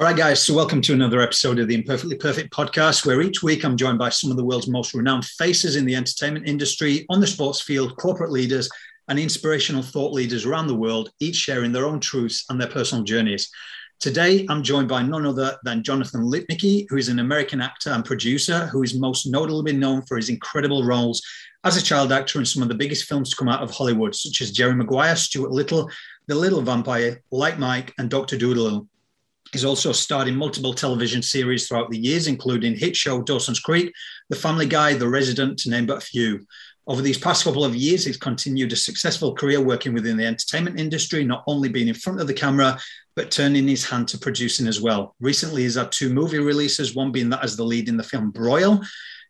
All right, guys, so welcome to another episode of the Imperfectly Perfect podcast, where each week I'm joined by some of the world's most renowned faces in the entertainment industry, on the sports field, corporate leaders, and inspirational thought leaders around the world, each sharing their own truths and their personal journeys. Today, I'm joined by none other than Jonathan Lipnicki, who is an American actor and producer who is most notably known for his incredible roles as a child actor in some of the biggest films to come out of Hollywood, such as Jerry Maguire, Stuart Little, The Little Vampire, Like Mike, and Dr. Dolittle. He's also starred in multiple television series throughout the years, including hit show Dawson's Creek, The Family Guy, The Resident, to name but a few. Over these past couple of years, he's continued a successful career working within the entertainment industry, not only being in front of the camera, but turning his hand to producing as well. Recently, he's had two movie releases, one being that as the lead in the film Broil.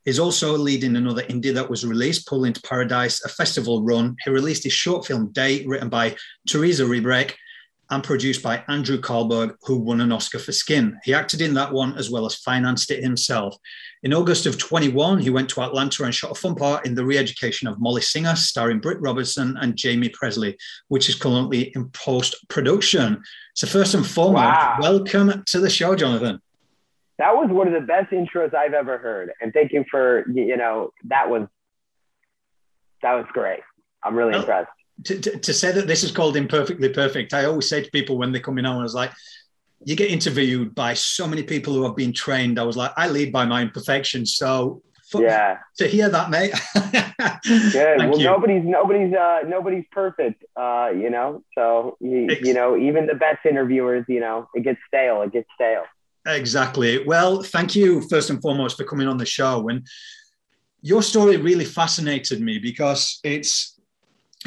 He's also leading another indie that was released, Pull Into Paradise, a festival run. He released his short film Day, written by Teresa Rebeck, and produced by Andrew Karlberg, who won an Oscar for Skin. He acted in that one as well as financed it himself. In August of 21, he went to Atlanta and shot a fun part in The Re-Education of Molly Singer, starring Britt Robertson and Jamie Presley, which is currently in post-production. So first and foremost, Welcome to the show, Jonathan. That was one of the best intros I've ever heard. And thank you for, that was great. I'm really impressed. To say that this is called Imperfectly Perfect, I always say to people when they come in, I was like, you get interviewed by so many people who have been trained. I was like, I lead by my imperfections. So to hear that, mate. Good. Well, nobody's perfect, so, even the best interviewers, it gets stale. Exactly. Well, thank you first and foremost for coming on the show. And your story really fascinated me because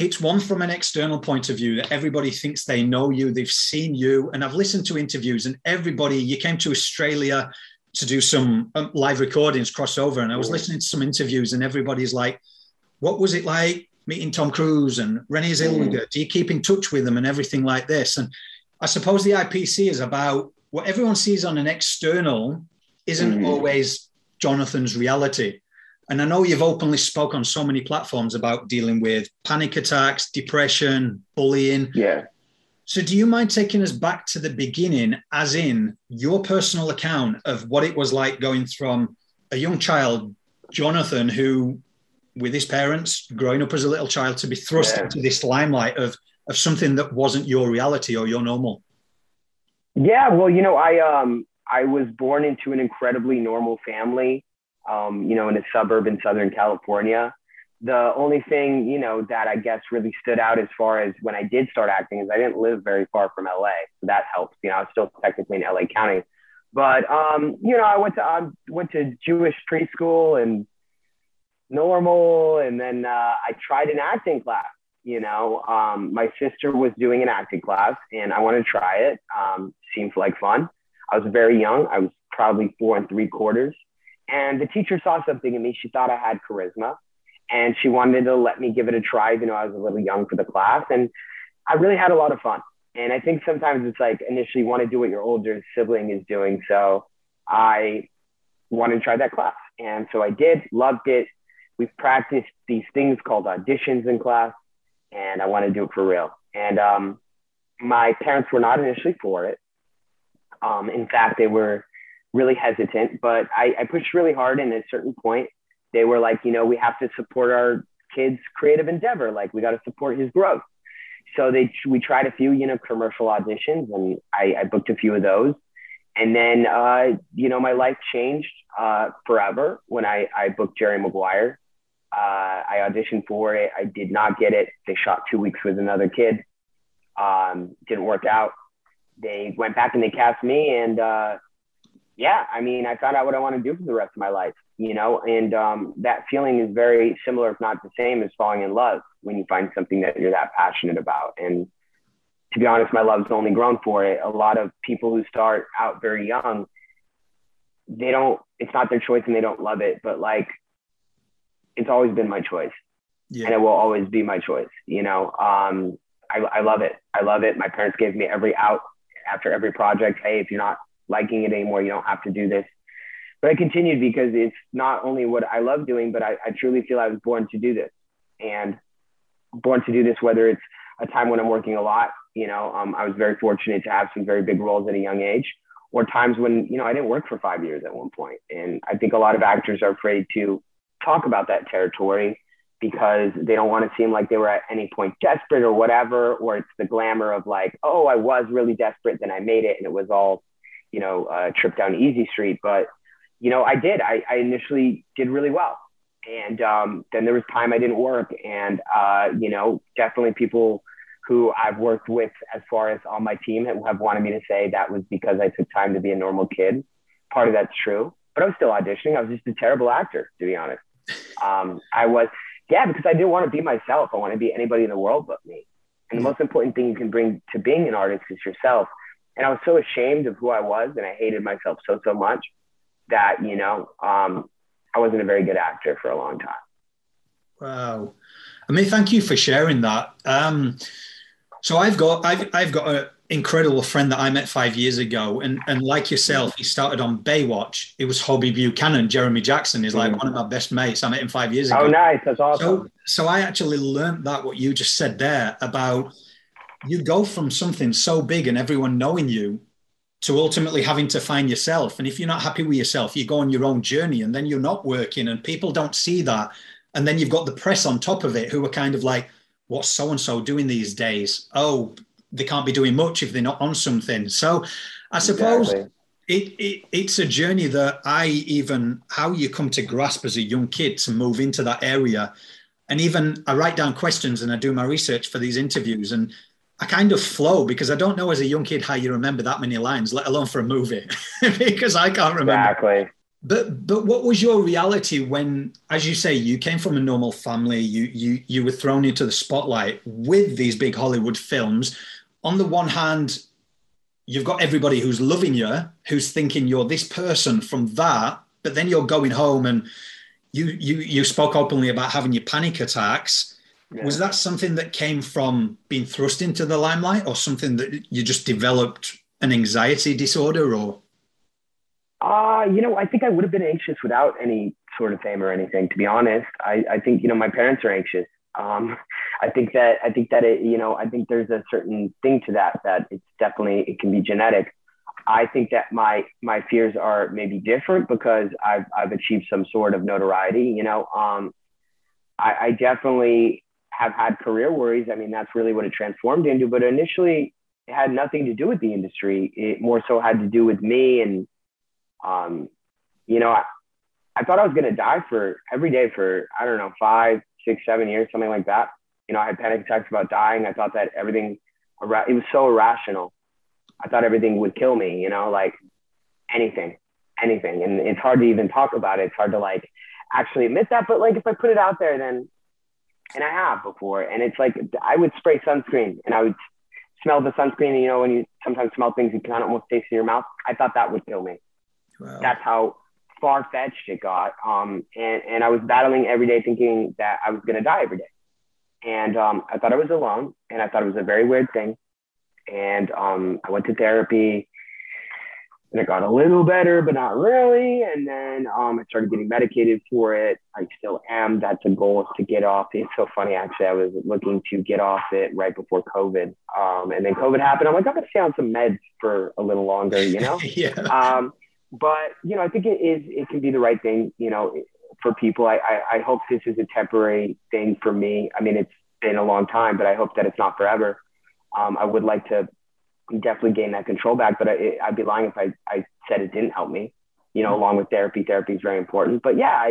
it's one from an external point of view that everybody thinks they know you, they've seen you. And I've listened to interviews and you came to Australia to do some live recordings, crossover. And I was listening to some interviews and everybody's like, what was it like meeting Tom Cruise and Renee Zellweger? Do you keep in touch with them and everything like this? And I suppose the IPC is about what everyone sees on an external isn't always Jonathan's reality. And I know you've openly spoke on so many platforms about dealing with panic attacks, depression, bullying. Yeah. So do you mind taking us back to the beginning, as in your personal account of what it was like going from a young child, Jonathan, who with his parents growing up as a little child, to be thrust into this limelight of something that wasn't your reality or your normal? Yeah, well, I was born into an incredibly normal family. In a suburb in Southern California. The only thing, that I guess really stood out as far as when I did start acting is I didn't live very far from LA. So that helps. I was still technically in LA County, but, I went to Jewish preschool and normal. And then I tried an acting class, my sister was doing an acting class and I wanted to try it. Seems like fun. I was very young. I was probably 4 3/4. And the teacher saw something in me. She thought I had charisma and she wanted to let me give it a try. I was a little young for the class and I really had a lot of fun. And I think sometimes it's like initially you want to do what your older sibling is doing. So I wanted to try that class. And so I did, loved it. We've practiced these things called auditions in class and I wanted to do it for real. And my parents were not initially for it. In fact, they were really hesitant, but I pushed really hard. And at a certain point, they were like, we have to support our kid's creative endeavor. Like we got to support his growth. So we tried a few, commercial auditions and I booked a few of those. And then, my life changed forever when I booked Jerry Maguire. I auditioned for it. I did not get it. They shot 2 weeks with another kid. Didn't work out. They went back and they cast me and, I found out what I want to do for the rest of my life, and that feeling is very similar, if not the same, as falling in love when you find something that you're that passionate about. And to be honest, my love's only grown for it. A lot of people who start out very young they don't, it's not their choice and they don't love it, but like, it's always been my choice. Yeah. And it will always be my choice. You know, I love it. I love it. My parents gave me every out after every project. Hey, if you're not liking it anymore, you don't have to do this. But I continued because it's not only what I love doing, but I truly feel I was born to do this, and born to do this, whether it's a time when I'm working a lot, you know, I was very fortunate to have some very big roles at a young age, or times when, you know, I didn't work for 5 years at one point. And I think a lot of actors are afraid to talk about that territory because they don't want to seem like they were at any point desperate or whatever, or it's the glamour of like, oh, I was really desperate, then I made it, and it was all, you know, a trip down easy street. But you know, I did. I initially did really well. And then there was time I didn't work. And, you know, definitely people who I've worked with as far as on my team have wanted me to say that was because I took time to be a normal kid. Part of that's true. But I was still auditioning. I was just a terrible actor, to be honest. Because I didn't want to be myself. I want to be anybody in the world but me. And the most important thing you can bring to being an artist is yourself. And I was so ashamed of who I was, and I hated myself so much, that, you know, I wasn't a very good actor for a long time. Wow. I mean, thank you for sharing that. So I've got an incredible friend that I met 5 years ago, and like yourself, he started on Baywatch. It was Hobie Buchanan. Jeremy Jackson is like one of my best mates. I met him 5 years ago. Oh, nice. That's awesome. So I actually learned that what you just said there about you go from something so big and everyone knowing you to ultimately having to find yourself. And if you're not happy with yourself, you go on your own journey, and then you're not working and people don't see that. And then you've got the press on top of it who are kind of like, what's so-and-so doing these days? Oh, they can't be doing much if they're not on something. So I suppose it's a journey that how you come to grasp as a young kid to move into that area. And even I write down questions and I do my research for these interviews, and I kind of flow because I don't know as a young kid how you remember that many lines, let alone for a movie, because I can't remember. Exactly. But what was your reality when, as you say, you came from a normal family, you were thrown into the spotlight with these big Hollywood films? On the one hand, you've got everybody who's loving you, who's thinking you're this person from that, but then you're going home and you spoke openly about having your panic attacks. Yeah. Was that something that came from being thrust into the limelight, or something that you just developed an anxiety disorder, or? You know, I think I would have been anxious without any sort of fame or anything, to be honest. I think, you know, my parents are anxious. I think there's a certain thing to that it's definitely, it can be genetic. I think that my fears are maybe different because I've achieved some sort of notoriety, you know, I definitely have had career worries. I mean, that's really what it transformed into, but initially it had nothing to do with the industry. It more so had to do with me. And, you know, I thought I was going to die every day for, I don't know, 5, 6, 7 years, something like that. You know, I had panic attacks about dying. I thought that it was so irrational. I thought everything would kill me, you know, like anything. And it's hard to even talk about it. It's hard to like actually admit that, but like if I put it out there, then, and I have before, and it's like I would spray sunscreen and I would smell the sunscreen, and you know, when you sometimes smell things you can't almost taste in your mouth, I thought that would kill me. Wow. That's how far-fetched it got, and I was battling every day thinking that I was gonna die every day, and I thought I was alone, and I thought it was a very weird thing, and I went to therapy. And it got a little better, but not really. And then I started getting medicated for it. I still am. That's a goal, to get off. It's so funny, actually. I was looking to get off it right before COVID. And then COVID happened. I'm like, I'm going to stay on some meds for a little longer, you know? Yeah. But, you know, I think it can be the right thing, you know, for people. I hope this is a temporary thing for me. I mean, it's been a long time, but I hope that it's not forever. I would like to definitely gain that control back, but I'd be lying if I said it didn't help me, you know, along with therapy is very important. But yeah,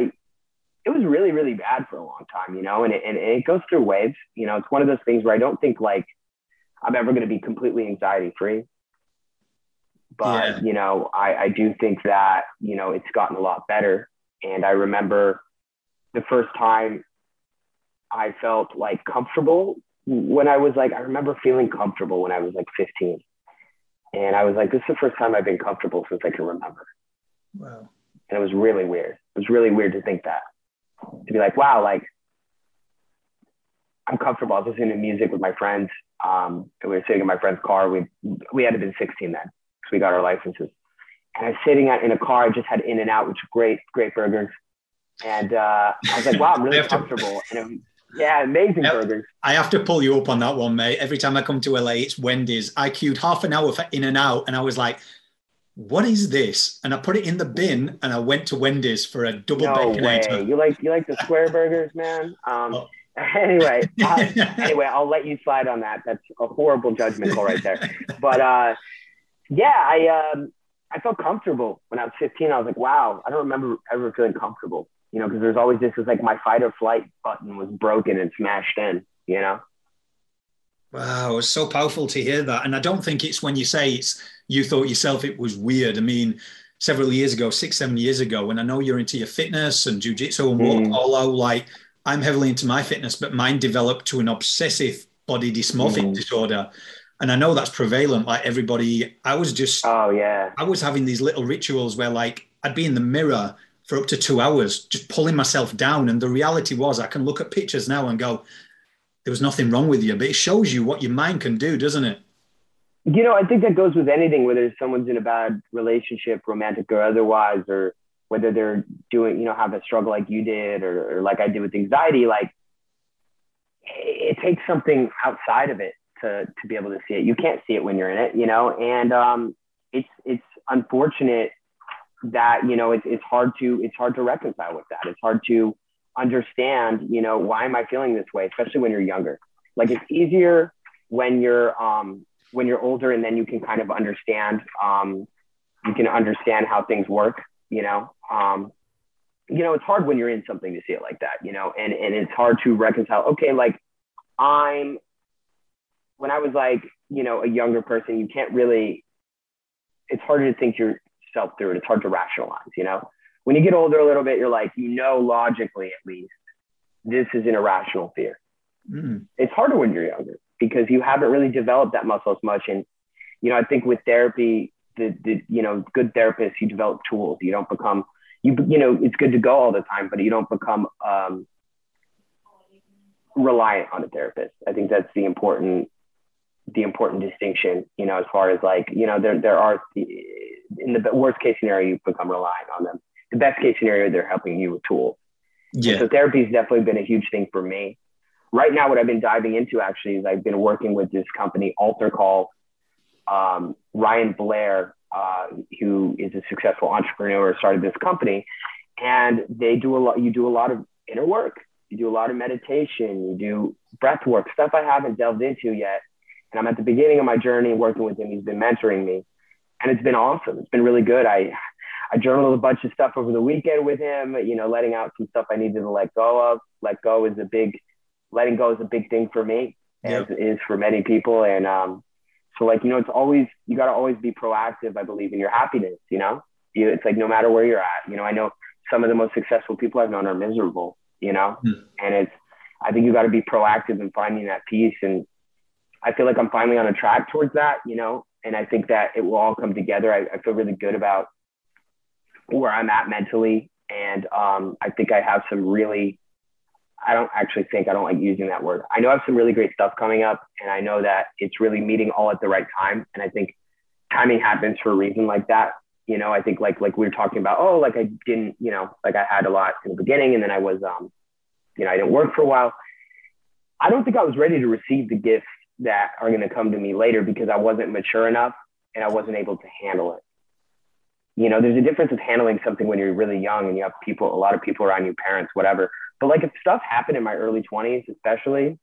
it was really, really bad for a long time, you know, and it goes through waves, you know. It's one of those things where I don't think like I'm ever going to be completely anxiety free, but yeah. You know, I do think that, you know, it's gotten a lot better. And I remember the first time I felt like comfortable when I remember feeling comfortable when I was like 15. And I was like, this is the first time I've been comfortable since I can remember. Wow. And it was really weird. It was really weird to think that. To be like, wow, like, I'm comfortable. I was listening to music with my friends. And we were sitting in my friend's car. We had to have been 16 then, because we got our licenses. And I was sitting in a car. I just had In-N-Out, which was great burgers. And I was like, wow, I'm really comfortable. And amazing burgers. I have to pull you up on that one, mate. Every time I come to LA, it's Wendy's. I queued half an hour for In-N-Out, and I was like, what is this? And I put it in the bin, and I went to Wendy's for a double baconator. You like the square burgers, man? Anyway, I'll let you slide on that. That's a horrible judgment call right there. But I felt comfortable when I was 15. I was like, wow, I don't remember ever feeling comfortable, you know, because there's always this, like, my fight or flight button was broken and smashed in, you know? Wow, it's so powerful to hear that. And I don't think it's when you say it's, you thought yourself it was weird. I mean, several years ago, 6-7 years ago, and I know you're into your fitness and jiu-jitsu and although, like, I'm heavily into my fitness, but mine developed to an obsessive body dysmorphic disorder. And I know that's prevalent. Like, everybody, I was just, I was having these little rituals where, like, I'd be in the mirror for up to 2 hours, just pulling myself down. And the reality was, I can look at pictures now and go, there was nothing wrong with you, but it shows you what your mind can do, doesn't it? You know, I think that goes with anything, whether someone's in a bad relationship, romantic or otherwise, or whether they're doing, you know, have a struggle like you did, or like I did with anxiety. Like, it takes something outside of it to be able to see it. You can't see it when you're in it, you know? And it's unfortunate that, you know, it's hard to reconcile with that. It's hard to understand, you know, why am I feeling this way, especially when you're younger. Like, it's easier when you're older, and then you can kind of understand, how things work, you know? It's hard when you're in something to see it like that, you know, and it's hard to reconcile. Okay. Like, when I was, like, you know, a younger person, you can't really, it's harder to think yourself through it. It's hard to rationalize, you know? When you get older a little bit, you're like, you know, logically, at least, this is an irrational fear. Mm. It's harder when you're younger because you haven't really developed that muscle as much. And, you know, I think with therapy, good therapists, you develop tools. You don't become, you know, it's good to go all the time, but you don't become reliant on a therapist. I think that's the important distinction, you know, as far as, like, you know, there are, in the worst case scenario, you become reliant on them. The best case scenario, they're helping you with tools. Yeah. So therapy has definitely been a huge thing for me. Right now, what I've been diving into, actually, is I've been working with this company, Alter Call, Ryan Blair, who is a successful entrepreneur, started this company, and you do a lot of inner work. You do a lot of meditation. You do breath work, stuff I haven't delved into yet. And I'm at the beginning of my journey working with him. He's been mentoring me, and it's been awesome. It's been really good. I journaled a bunch of stuff over the weekend with him, you know, letting out some stuff I needed to let go of. Letting go is a big thing for me, as it is for many people. And so, like, you know, it's always, you got to always be proactive, I believe, in your happiness, you know? It's like, no matter where you're at, you know, I know some of the most successful people I've known are miserable, you know? Mm. And I think you got to be proactive in finding that peace. And I feel like I'm finally on a track towards that, you know? And I think that it will all come together. I feel really good about where I'm at mentally. And I think I have some really, I don't like using that word. I know I have some really great stuff coming up, and I know that it's really meeting all at the right time. And I think timing happens for a reason like that. You know, I think like we were talking about, I didn't, you know, like I had a lot in the beginning, and then I was, you know, I didn't work for a while. I don't think I was ready to receive the gifts that are going to come to me later because I wasn't mature enough and I wasn't able to handle it. You know, there's a difference of handling something when you're really young and you have people, a lot of people around you, parents, whatever. But like if stuff happened in my early 20s, especially,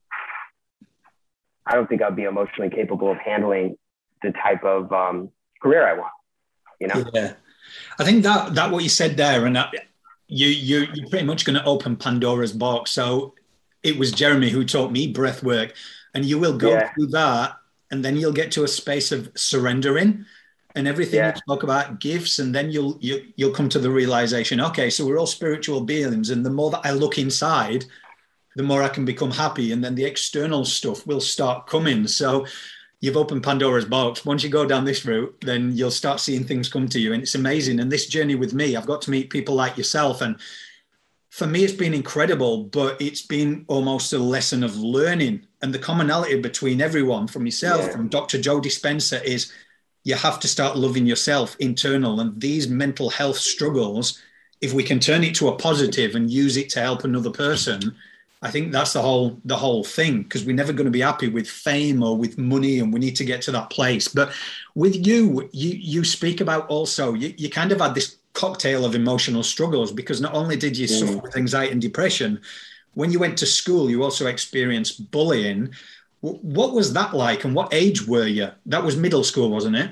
I don't think I'd be emotionally capable of handling the type of career I want, you know? Yeah. I think that what you said there, and you're pretty much going to open Pandora's box. So it was Jeremy who taught me breath work, and you will go through that, and then you'll get to a space of surrendering. And everything you talk about, gifts, and then you'll come to the realization, okay, so we're all spiritual beings, and the more that I look inside, the more I can become happy, and then the external stuff will start coming. So you've opened Pandora's box. Once you go down this route, then you'll start seeing things come to you. And it's amazing. And this journey with me, I've got to meet people like yourself. And for me, it's been incredible, but it's been almost a lesson of learning. And the commonality between everyone, from yourself, from Dr. Joe Dispenza, is you have to start loving yourself internal. And these mental health struggles, if we can turn it to a positive and use it to help another person, I think that's the whole thing, because we're never going to be happy with fame or with money, and we need to get to that place. But with you speak about also, you kind of had this cocktail of emotional struggles, because not only did you suffer with anxiety and depression, when you went to school, you also experienced bullying. What was that like, and what age were you? That was middle school, wasn't it?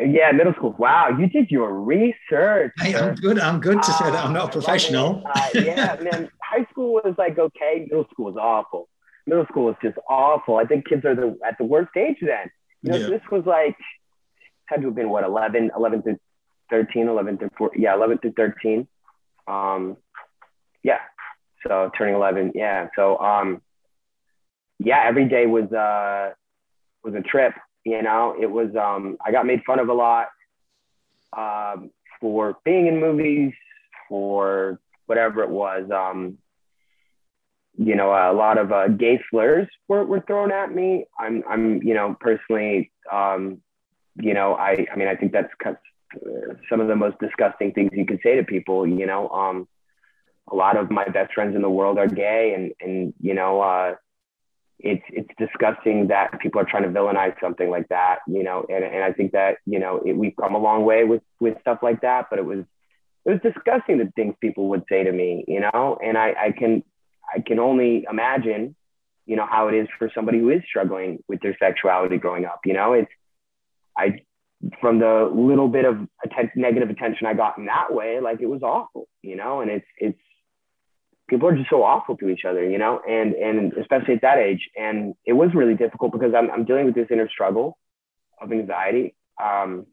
Yeah, middle school. Wow, you did your research. Hey, I'm good to say that I'm not a professional. Yeah, man, high school was like okay. Middle school was awful. Middle school was just awful. I think kids are at the worst age then. You know, so this was like, had to have been what, 11 through 13. Yeah, so turning 11. Yeah, so every day was a trip. You know, it was, I got made fun of a lot for being in movies, for whatever it was. You know, a lot of gay slurs were thrown at me. I'm, you know, personally, you know, I mean, I think that's some of the most disgusting things you could say to people, you know. A lot of my best friends in the world are gay, and you know, it's disgusting that people are trying to villainize something like that, you know, and I think that, you know, we've come a long way with stuff like that, but it was disgusting, the things people would say to me, you know, and I can only imagine, you know, how it is for somebody who is struggling with their sexuality growing up. You know, from the little bit of negative attention I got in that way, like, it was awful, you know, and it's, people are just so awful to each other, you know, and especially at that age. And it was really difficult because I'm dealing with this inner struggle of anxiety. And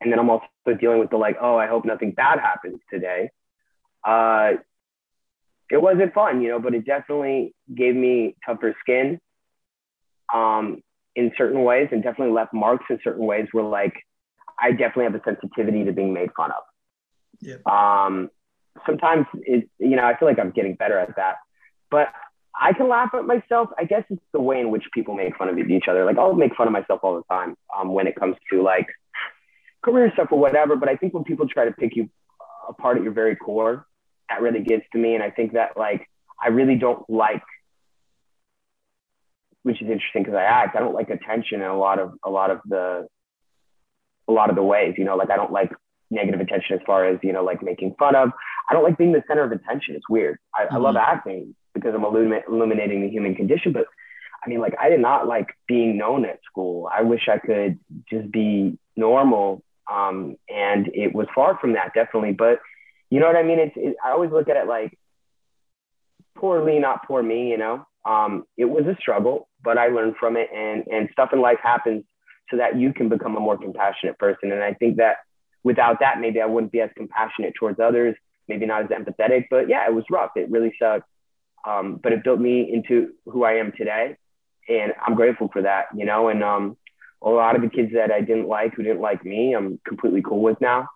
then I'm also dealing with the, like, oh, I hope nothing bad happens today. It wasn't fun, you know, but it definitely gave me tougher skin in certain ways, and definitely left marks in certain ways where, like, I definitely have a sensitivity to being made fun of. Yeah. Sometimes it, you know, I feel like I'm getting better at that, but I can laugh at myself. I guess it's the way in which people make fun of each other. Like, I'll make fun of myself all the time when it comes to, like, career stuff or whatever. But I think when people try to pick you apart at your very core, that really gets to me. And I think that, like, I really don't like, which is interesting because I don't like attention in a lot of the ways, you know, like, I don't like negative attention as far as, you know, like, making fun of. I don't like being the center of attention. It's weird. I love acting because I'm illuminating the human condition, but I mean, like, I did not like being known at school. I wish I could just be normal, and it was far from that, definitely. But you know what I mean? I always look at it like, poor Lee, not poor me, you know. It was a struggle, but I learned from it, and stuff in life happens so that you can become a more compassionate person. And I think that without that, maybe I wouldn't be as compassionate towards others, maybe not as empathetic, but yeah, it was rough. It really sucked. But it built me into who I am today. And I'm grateful for that, you know, and a lot of the kids that I didn't like, who didn't like me, I'm completely cool with now.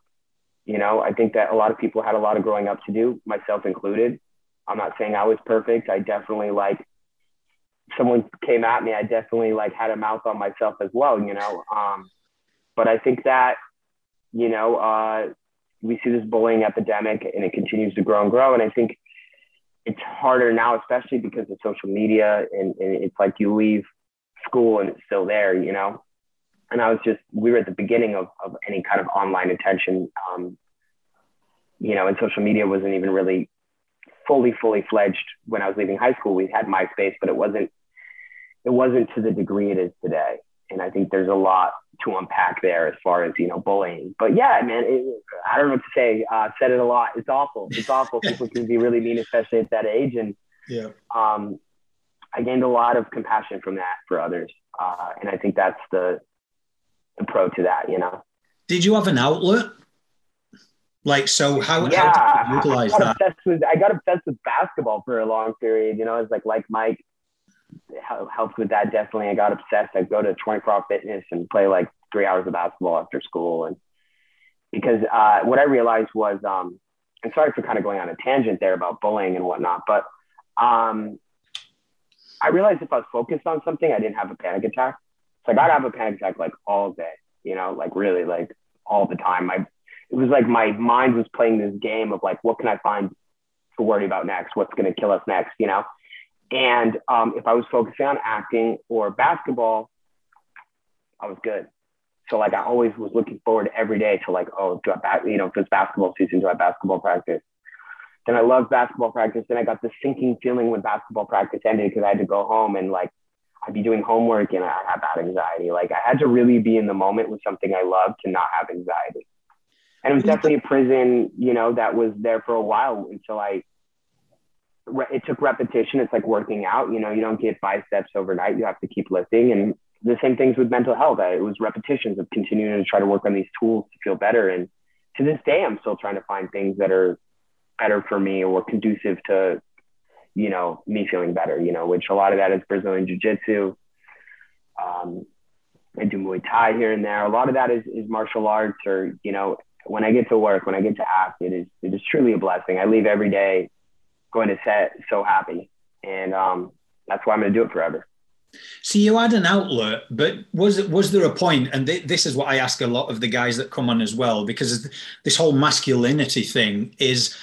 You know, I think that a lot of people had a lot of growing up to do, myself included. I'm not saying I was perfect. I definitely, like, someone came at me, I definitely, like, had a mouth on myself as well, you know. But I think that, you know, we see this bullying epidemic, and it continues to grow and grow. And I think it's harder now, especially because of social media, and it's like you leave school and it's still there, you know? And we were at the beginning of any kind of online attention, you know, and social media wasn't even really fully fledged when I was leaving high school. We had MySpace, but it wasn't to the degree it is today. And I think there's a lot to unpack there as far as, you know, bullying. But yeah, man, I don't know what to say. I've said it a lot. It's awful. It's awful. People can be really mean, especially at that age. And yeah, I gained a lot of compassion from that for others. And I think that's the pro to that, you know. Did you have an outlet? Like, so how did you utilize that? I got obsessed with basketball for a long period. You know, it's like Mike. helped with that definitely. I got obsessed. I'd go to 24-hour fitness and play like 3 hours of basketball after school. And because what I realized was, and sorry for kind of going on a tangent there about bullying and whatnot, but I realized if I was focused on something, I didn't have a panic attack. So I got to have a panic attack like all day, you know, like really like all the time. It was like my mind was playing this game of like, what can I find to worry about next? What's going to kill us next, you know? And if I was focusing on acting or basketball, I was good. So like I always was looking forward every day to like, oh, do I you know, if it's basketball season, do I basketball practice? Then I loved basketball practice. Then I got this sinking feeling when basketball practice ended because I had to go home and like I'd be doing homework and I had that anxiety. Like I had to really be in the moment with something I loved to not have anxiety. And it was definitely a prison, you know, that was there for a while until it took repetition. It's like working out, you know, you don't get biceps overnight. You have to keep lifting. And the same things with mental health. It was repetitions of continuing to try to work on these tools to feel better. And to this day, I'm still trying to find things that are better for me or conducive to, you know, me feeling better, you know, which a lot of that is Brazilian Jiu Jitsu. I do Muay Thai here and there. A lot of that is martial arts or, you know, when I get to work, when I get to act, it is truly a blessing. I leave every day going to set so happy. And that's why I'm going to do it forever. So you had an outlet, but was there a point, and this is what I ask a lot of the guys that come on as well, because this whole masculinity thing is,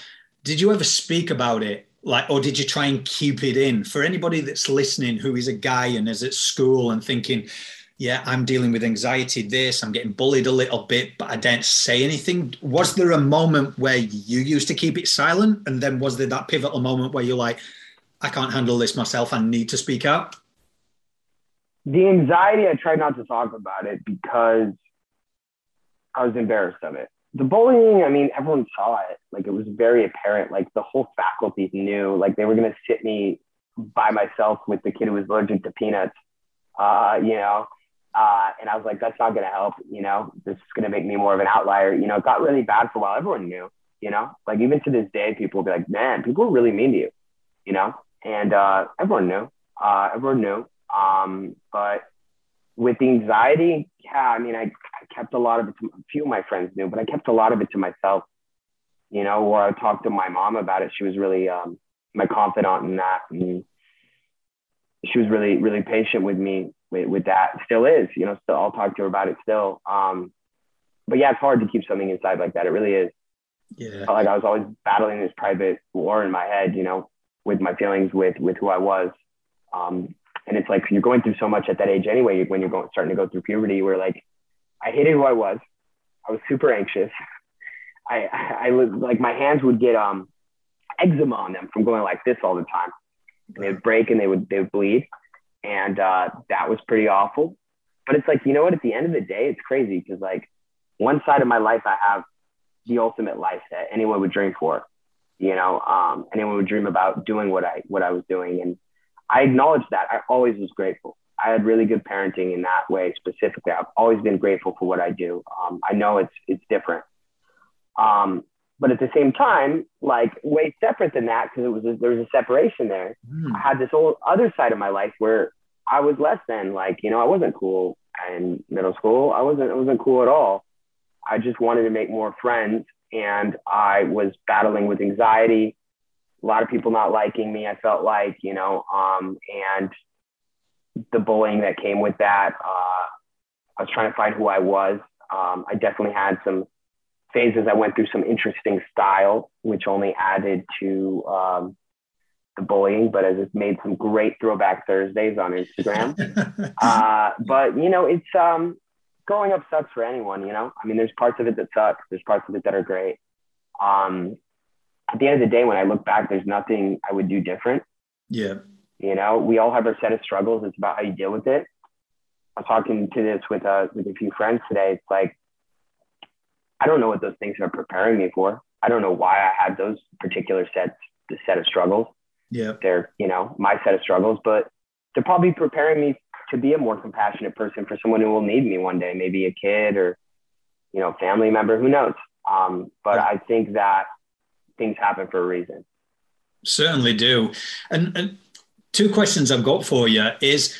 did you ever speak about it? Like, or did you try and keep it in? For anybody that's listening, who is a guy and is at school and thinking, yeah, I'm dealing with anxiety, I'm getting bullied a little bit, but I don't say anything. Was there a moment where you used to keep it silent? And then was there that pivotal moment where you're like, I can't handle this myself, I need to speak out? The anxiety, I tried not to talk about it because I was embarrassed of it. The bullying, I mean, everyone saw it. Like, it was very apparent. Like, the whole faculty knew. Like, they were going to sit me by myself with the kid who was allergic to peanuts, you know? And I was like, that's not going to help, you know? This is going to make me more of an outlier. You know, it got really bad for a while. Everyone knew, you know? Like, even to this day, people will be like, man, people are really mean to you, you know? And everyone knew. But with the anxiety, yeah, I mean, I kept a lot of it to, a few of my friends knew, but I kept a lot of it to myself, you know, or I talked to my mom about it. She was really my confidant in that. And she was really, really patient with me with that. Still is, you know, still I'll talk to her about it still. But yeah, it's hard to keep something inside like that. It really is. Yeah. Like I was always battling this private war in my head, you know, with my feelings, with who I was. And it's like, you're going through so much at that age anyway, when you're starting to go through puberty, where like, I hated who I was. I was super anxious. I was like, my hands would get eczema on them from going like this all the time. And they would break and they would bleed. And that was pretty awful. But it's like, you know what, at the end of the day, it's crazy. Because like one side of my life, I have the ultimate life that anyone would dream for, you know, anyone would dream about doing what I was doing. And I acknowledge that. I always was grateful. I had really good parenting in that way specifically. I've always been grateful for what I do. I know it's different. But at the same time, like way separate than that, because there was a separation there. I had this whole other side of my life where I was less than, like, you know, I wasn't cool in middle school. I wasn't cool at all. I just wanted to make more friends. And I was battling with anxiety. A lot of people not liking me, I felt like, you know, and the bullying that came with that, I was trying to find who I was. I definitely had some phases. I went through some interesting style, which only added to the bullying, but as it made some great throwback Thursdays on Instagram. But, you know, it's growing up sucks for anyone, you know? I mean, there's parts of it that suck. There's parts of it that are great. At the end of the day, when I look back, there's nothing I would do different. Yeah. You know, we all have our set of struggles. It's about how you deal with it. I'm talking to this with a few friends today. It's like, I don't know what those things are preparing me for. I don't know why I had those particular set of struggles. Yeah. They're, you know, my set of struggles, but they're probably preparing me to be a more compassionate person for someone who will need me one day, maybe a kid or, you know, family member, who knows? But I think that things happen for a reason. Certainly do. And Two questions I've got for you is,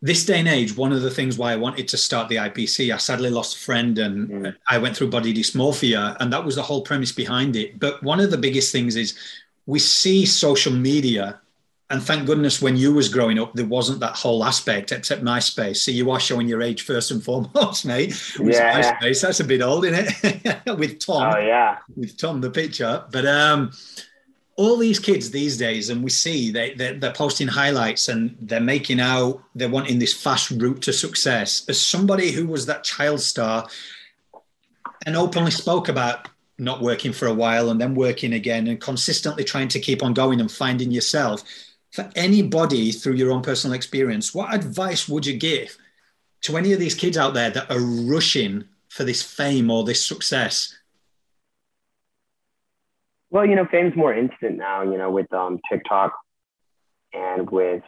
this day and age, one of the things why I wanted to start the IPC, I sadly lost a friend and I went through body dysmorphia, and that was the whole premise behind it. But one of the biggest things is we see social media, and thank goodness when you was growing up, there wasn't that whole aspect except MySpace. So you are showing your age first and foremost, mate. Yeah. MySpace, that's a bit old, isn't it? With Tom. Oh, yeah. With Tom, the picture. But all these kids these days, and we see they're posting highlights and they're making out, they're wanting this fast route to success. As somebody who was that child star and openly spoke about not working for a while and then working again and consistently trying to keep on going and finding yourself, for anybody through your own personal experience, what advice would you give to any of these kids out there that are rushing for this fame or this success? Well, you know, fame's more instant now, you know, with TikTok and with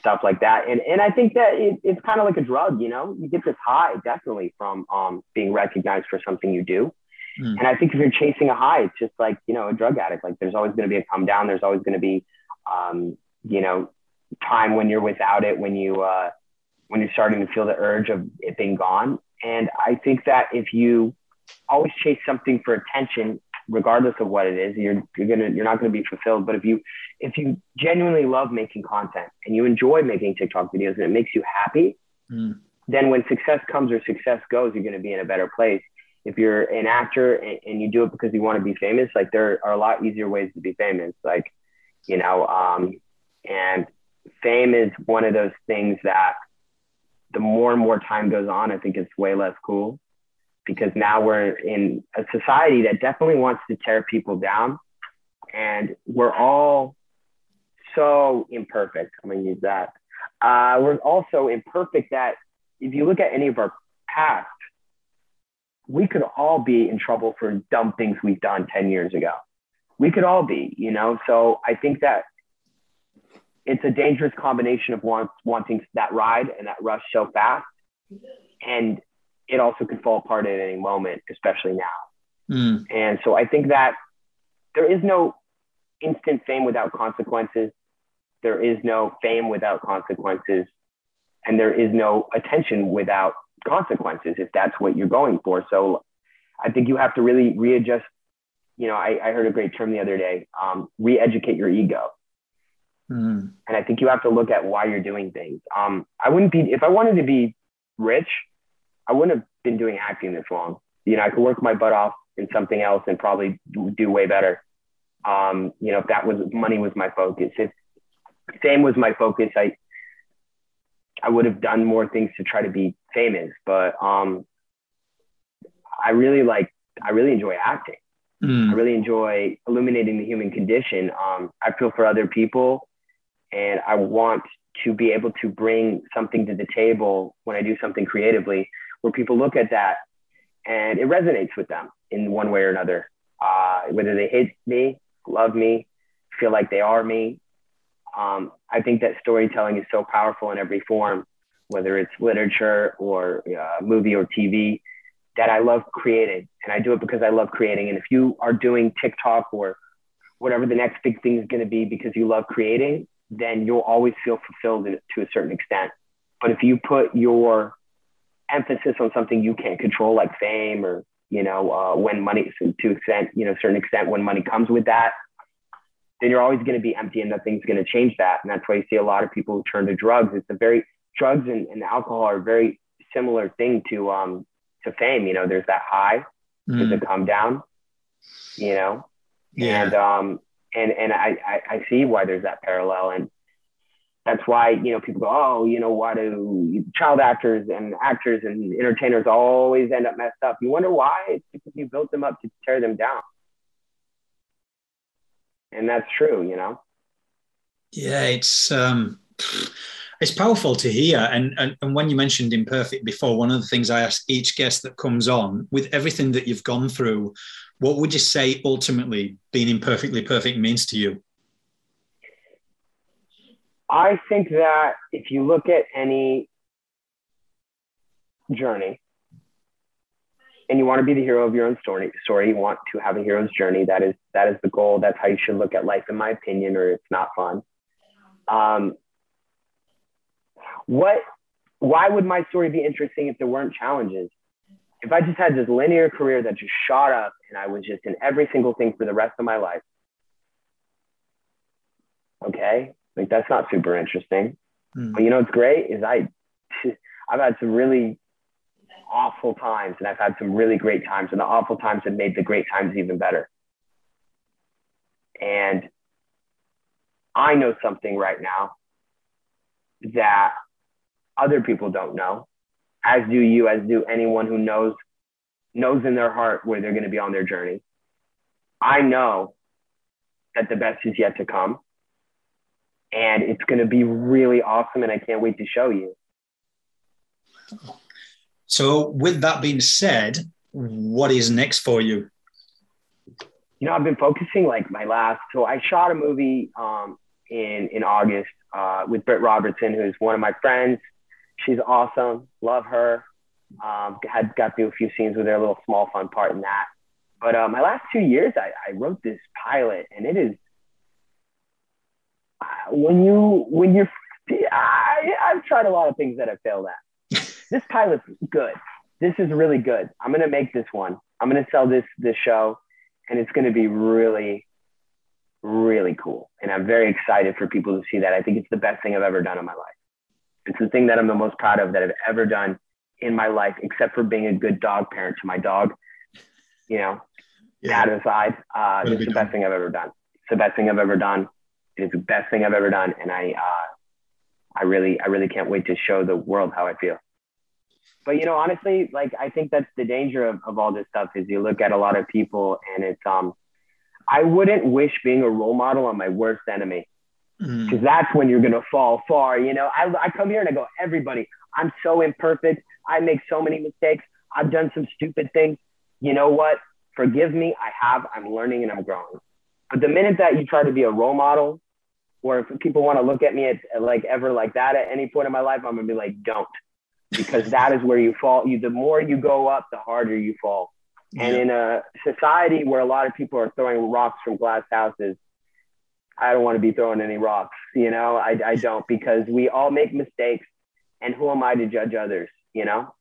stuff like that. And I think that it's kind of like a drug, you know, you get this high definitely from being recognized for something you do. Mm. And I think if you're chasing a high, it's just like, you know, a drug addict, like there's always going to be a come down. There's always going to be, you know, time when you're without it, when you're starting to feel the urge of it being gone. And I think that if you always chase something for attention, regardless of what it is, you're not going to be fulfilled. But if you genuinely love making content and you enjoy making TikTok videos and it makes you happy, then when success comes or success goes, you're going to be in a better place. If you're an actor and you do it because you want to be famous, like there are a lot easier ways to be famous. Like, you know, and fame is one of those things that the more and more time goes on, I think it's way less cool. Because now we're in a society that definitely wants to tear people down, and we're all so imperfect. I'm going to use that. We're also imperfect that if you look at any of our past, we could all be in trouble for dumb things we've done 10 years ago. We could all be, you know? So I think that it's a dangerous combination of wanting that ride and that rush so fast, and it also could fall apart at any moment, especially now. And so I think that there is no instant fame without consequences. There is no fame without consequences. And there is no attention without consequences, if that's what you're going for. So I think you have to really readjust. You know, I heard a great term the other day, re-educate your ego. And I think you have to look at why you're doing things. I wouldn't be, if I wanted to be rich, I wouldn't have been doing acting this long. You know, I could work my butt off in something else and probably do way better. You know, if that was, money was my focus. If fame was my focus, I would have done more things to try to be famous. But I really enjoy acting. I really enjoy illuminating the human condition. I feel for other people, and I want to be able to bring something to the table when I do something creatively, where people look at that and it resonates with them in one way or another, whether they hate me, love me, feel like they are me. I think that storytelling is so powerful in every form, whether it's literature or movie or TV, that I love creating, and I do it because I love creating. And if you are doing TikTok or whatever the next big thing is going to be because you love creating, then you'll always feel fulfilled to a certain extent. But if you put your emphasis on something you can't control, like fame, or, you know, when money, when money comes with that, then you're always going to be empty and nothing's going to change that. And that's why you see a lot of people who turn to drugs. Drugs and alcohol are a very similar thing to fame. You know, there's that high, there's a come down, you know, And I see why there's that parallel. And that's why, you know, people go, oh, you know, why do child actors and entertainers always end up messed up? You wonder why? It's because you built them up to tear them down. And that's true, you know? Yeah, it's powerful to hear. And when you mentioned imperfect before, one of the things I ask each guest that comes on, with everything that you've gone through, what would you say ultimately being imperfectly perfect means to you? I think that if you look at any journey and you want to be the hero of your own story, you want to have a hero's journey. That is the goal. That's how you should look at life, in my opinion, or it's not fun. Why would my story be interesting if there weren't challenges? If I just had this linear career that just shot up and I was just in every single thing for the rest of my life. Okay. Like, that's not super interesting. But you know, what's great is I've had some really awful times, and I've had some really great times, and the awful times have made the great times even better. And I know something right now that other people don't know, as do you, as do anyone who knows in their heart where they're going to be on their journey. I know that the best is yet to come, and it's going to be really awesome, and I can't wait to show you. So with that being said, what is next for you? You know, I've been focusing like so I shot a movie in August with Britt Robertson, who's one of my friends. She's awesome. Love her. Got to do a few scenes with her, a little small fun part in that. But my last 2 years, I wrote this pilot, and it is I've tried a lot of things that I failed at. This pilot's good. This is really good. I'm going to make this one. I'm going to sell this show, and it's going to be really, really cool. And I'm very excited for people to see that. I think it's the best thing I've ever done in my life. It's the thing that I'm the most proud of that I've ever done in my life, except for being a good dog parent to my dog. You know, that aside, it's the best thing I've ever done. It's the best thing I've ever done. It is the best thing I've ever done. And I really can't wait to show the world how I feel. But, you know, honestly, like, I think that's the danger of all this stuff is you look at a lot of people, and it's, I wouldn't wish being a role model on my worst enemy, because that's when you're going to fall far. You know, I come here and I go, everybody, I'm so imperfect. I make so many mistakes. I've done some stupid things. You know what? Forgive me. I'm learning and I'm growing. But the minute that you try to be a role model, or if people want to look at me at like ever like that at any point in my life, I'm going to be like, don't, because that is where you fall. The more you go up, the harder you fall. Yeah. And in a society where a lot of people are throwing rocks from glass houses, I don't want to be throwing any rocks. You know, I don't, because we all make mistakes, and who am I to judge others? You know?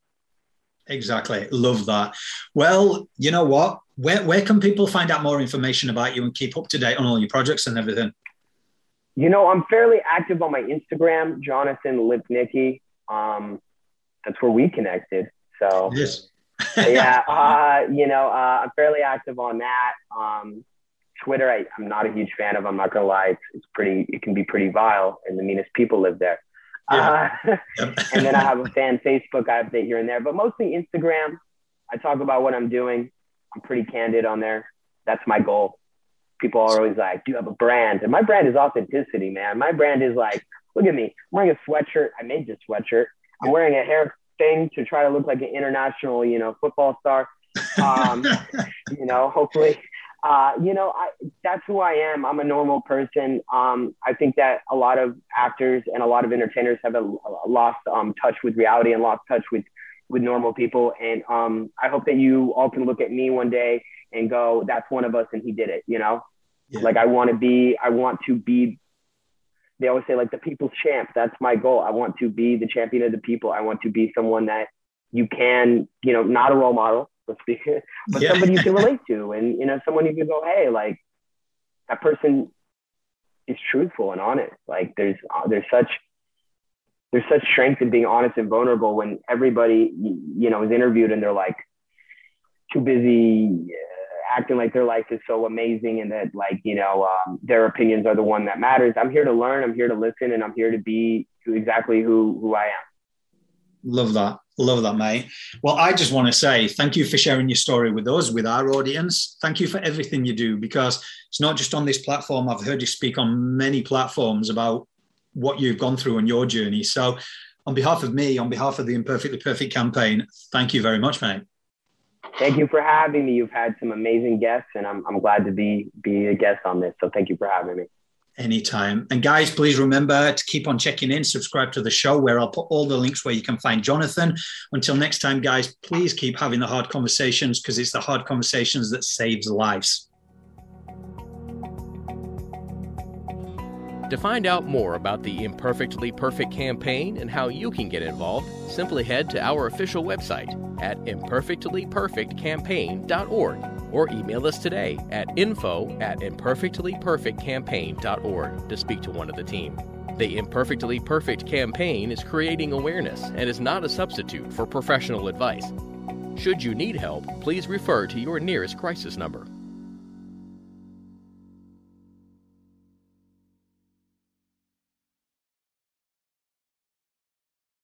Exactly. Love that. Well, you know what? Where can people find out more information about you and keep up to date on all your projects and everything? You know, I'm fairly active on my Instagram, Jonathan Lipnicki. That's where we connected. So yes. Yeah, you know, I'm fairly active on that. Twitter, I'm not a huge fan of. I'm not gonna lie, it can be pretty vile, and the meanest people live there. Yeah. And then I have a fan Facebook I update here and there, but mostly Instagram. I talk about what I'm doing. I'm pretty candid on there. That's my goal. People are always like, do you have a brand? And my brand is authenticity, man. My brand is like, look at me. I'm wearing a sweatshirt. I made this sweatshirt. I'm wearing a hair thing to try to look like an international, you know, football star. You know, hopefully. You know, that's who I am. I'm a normal person. I think that a lot of actors and a lot of entertainers have lost touch with reality and lost touch with normal people. And I hope that you all can look at me one day and go, that's one of us, and he did it, you know? Yeah. Like, I want to be, they always say, like, the people's champ. That's my goal. I want to be the champion of the people. I want to be someone that you can, you know, not a role model, let's be clear, but somebody you can relate to, and, you know, someone you can go, hey, like, that person is truthful and honest. Like, there's such strength in being honest and vulnerable when everybody, you know, is interviewed and they're like too busy acting like their life is so amazing and that, like, you know, their opinions are the one that matters. I'm here to learn. I'm here to listen. And I'm here to be exactly who I am. Love that. Love that, mate. Well, I just want to say thank you for sharing your story with us, with our audience. Thank you for everything you do, because it's not just on this platform. I've heard you speak on many platforms about what you've gone through and your journey. So on behalf of me, on behalf of the Imperfectly Perfect campaign, thank you very much, mate. Thank you for having me. You've had some amazing guests, and I'm glad to be a guest on this. So thank you for having me. Anytime. And guys, please remember to keep on checking in, subscribe to the show, where I'll put all the links where you can find Jonathan. Until next time, guys, please keep having the hard conversations, because it's the hard conversations that saves lives. To find out more about the Imperfectly Perfect campaign and how you can get involved, simply head to our official website at imperfectlyperfectcampaign.org or email us today at info@imperfectlyperfectcampaign.org to speak to one of the team. The Imperfectly Perfect campaign is creating awareness and is not a substitute for professional advice. Should you need help, please refer to your nearest crisis number.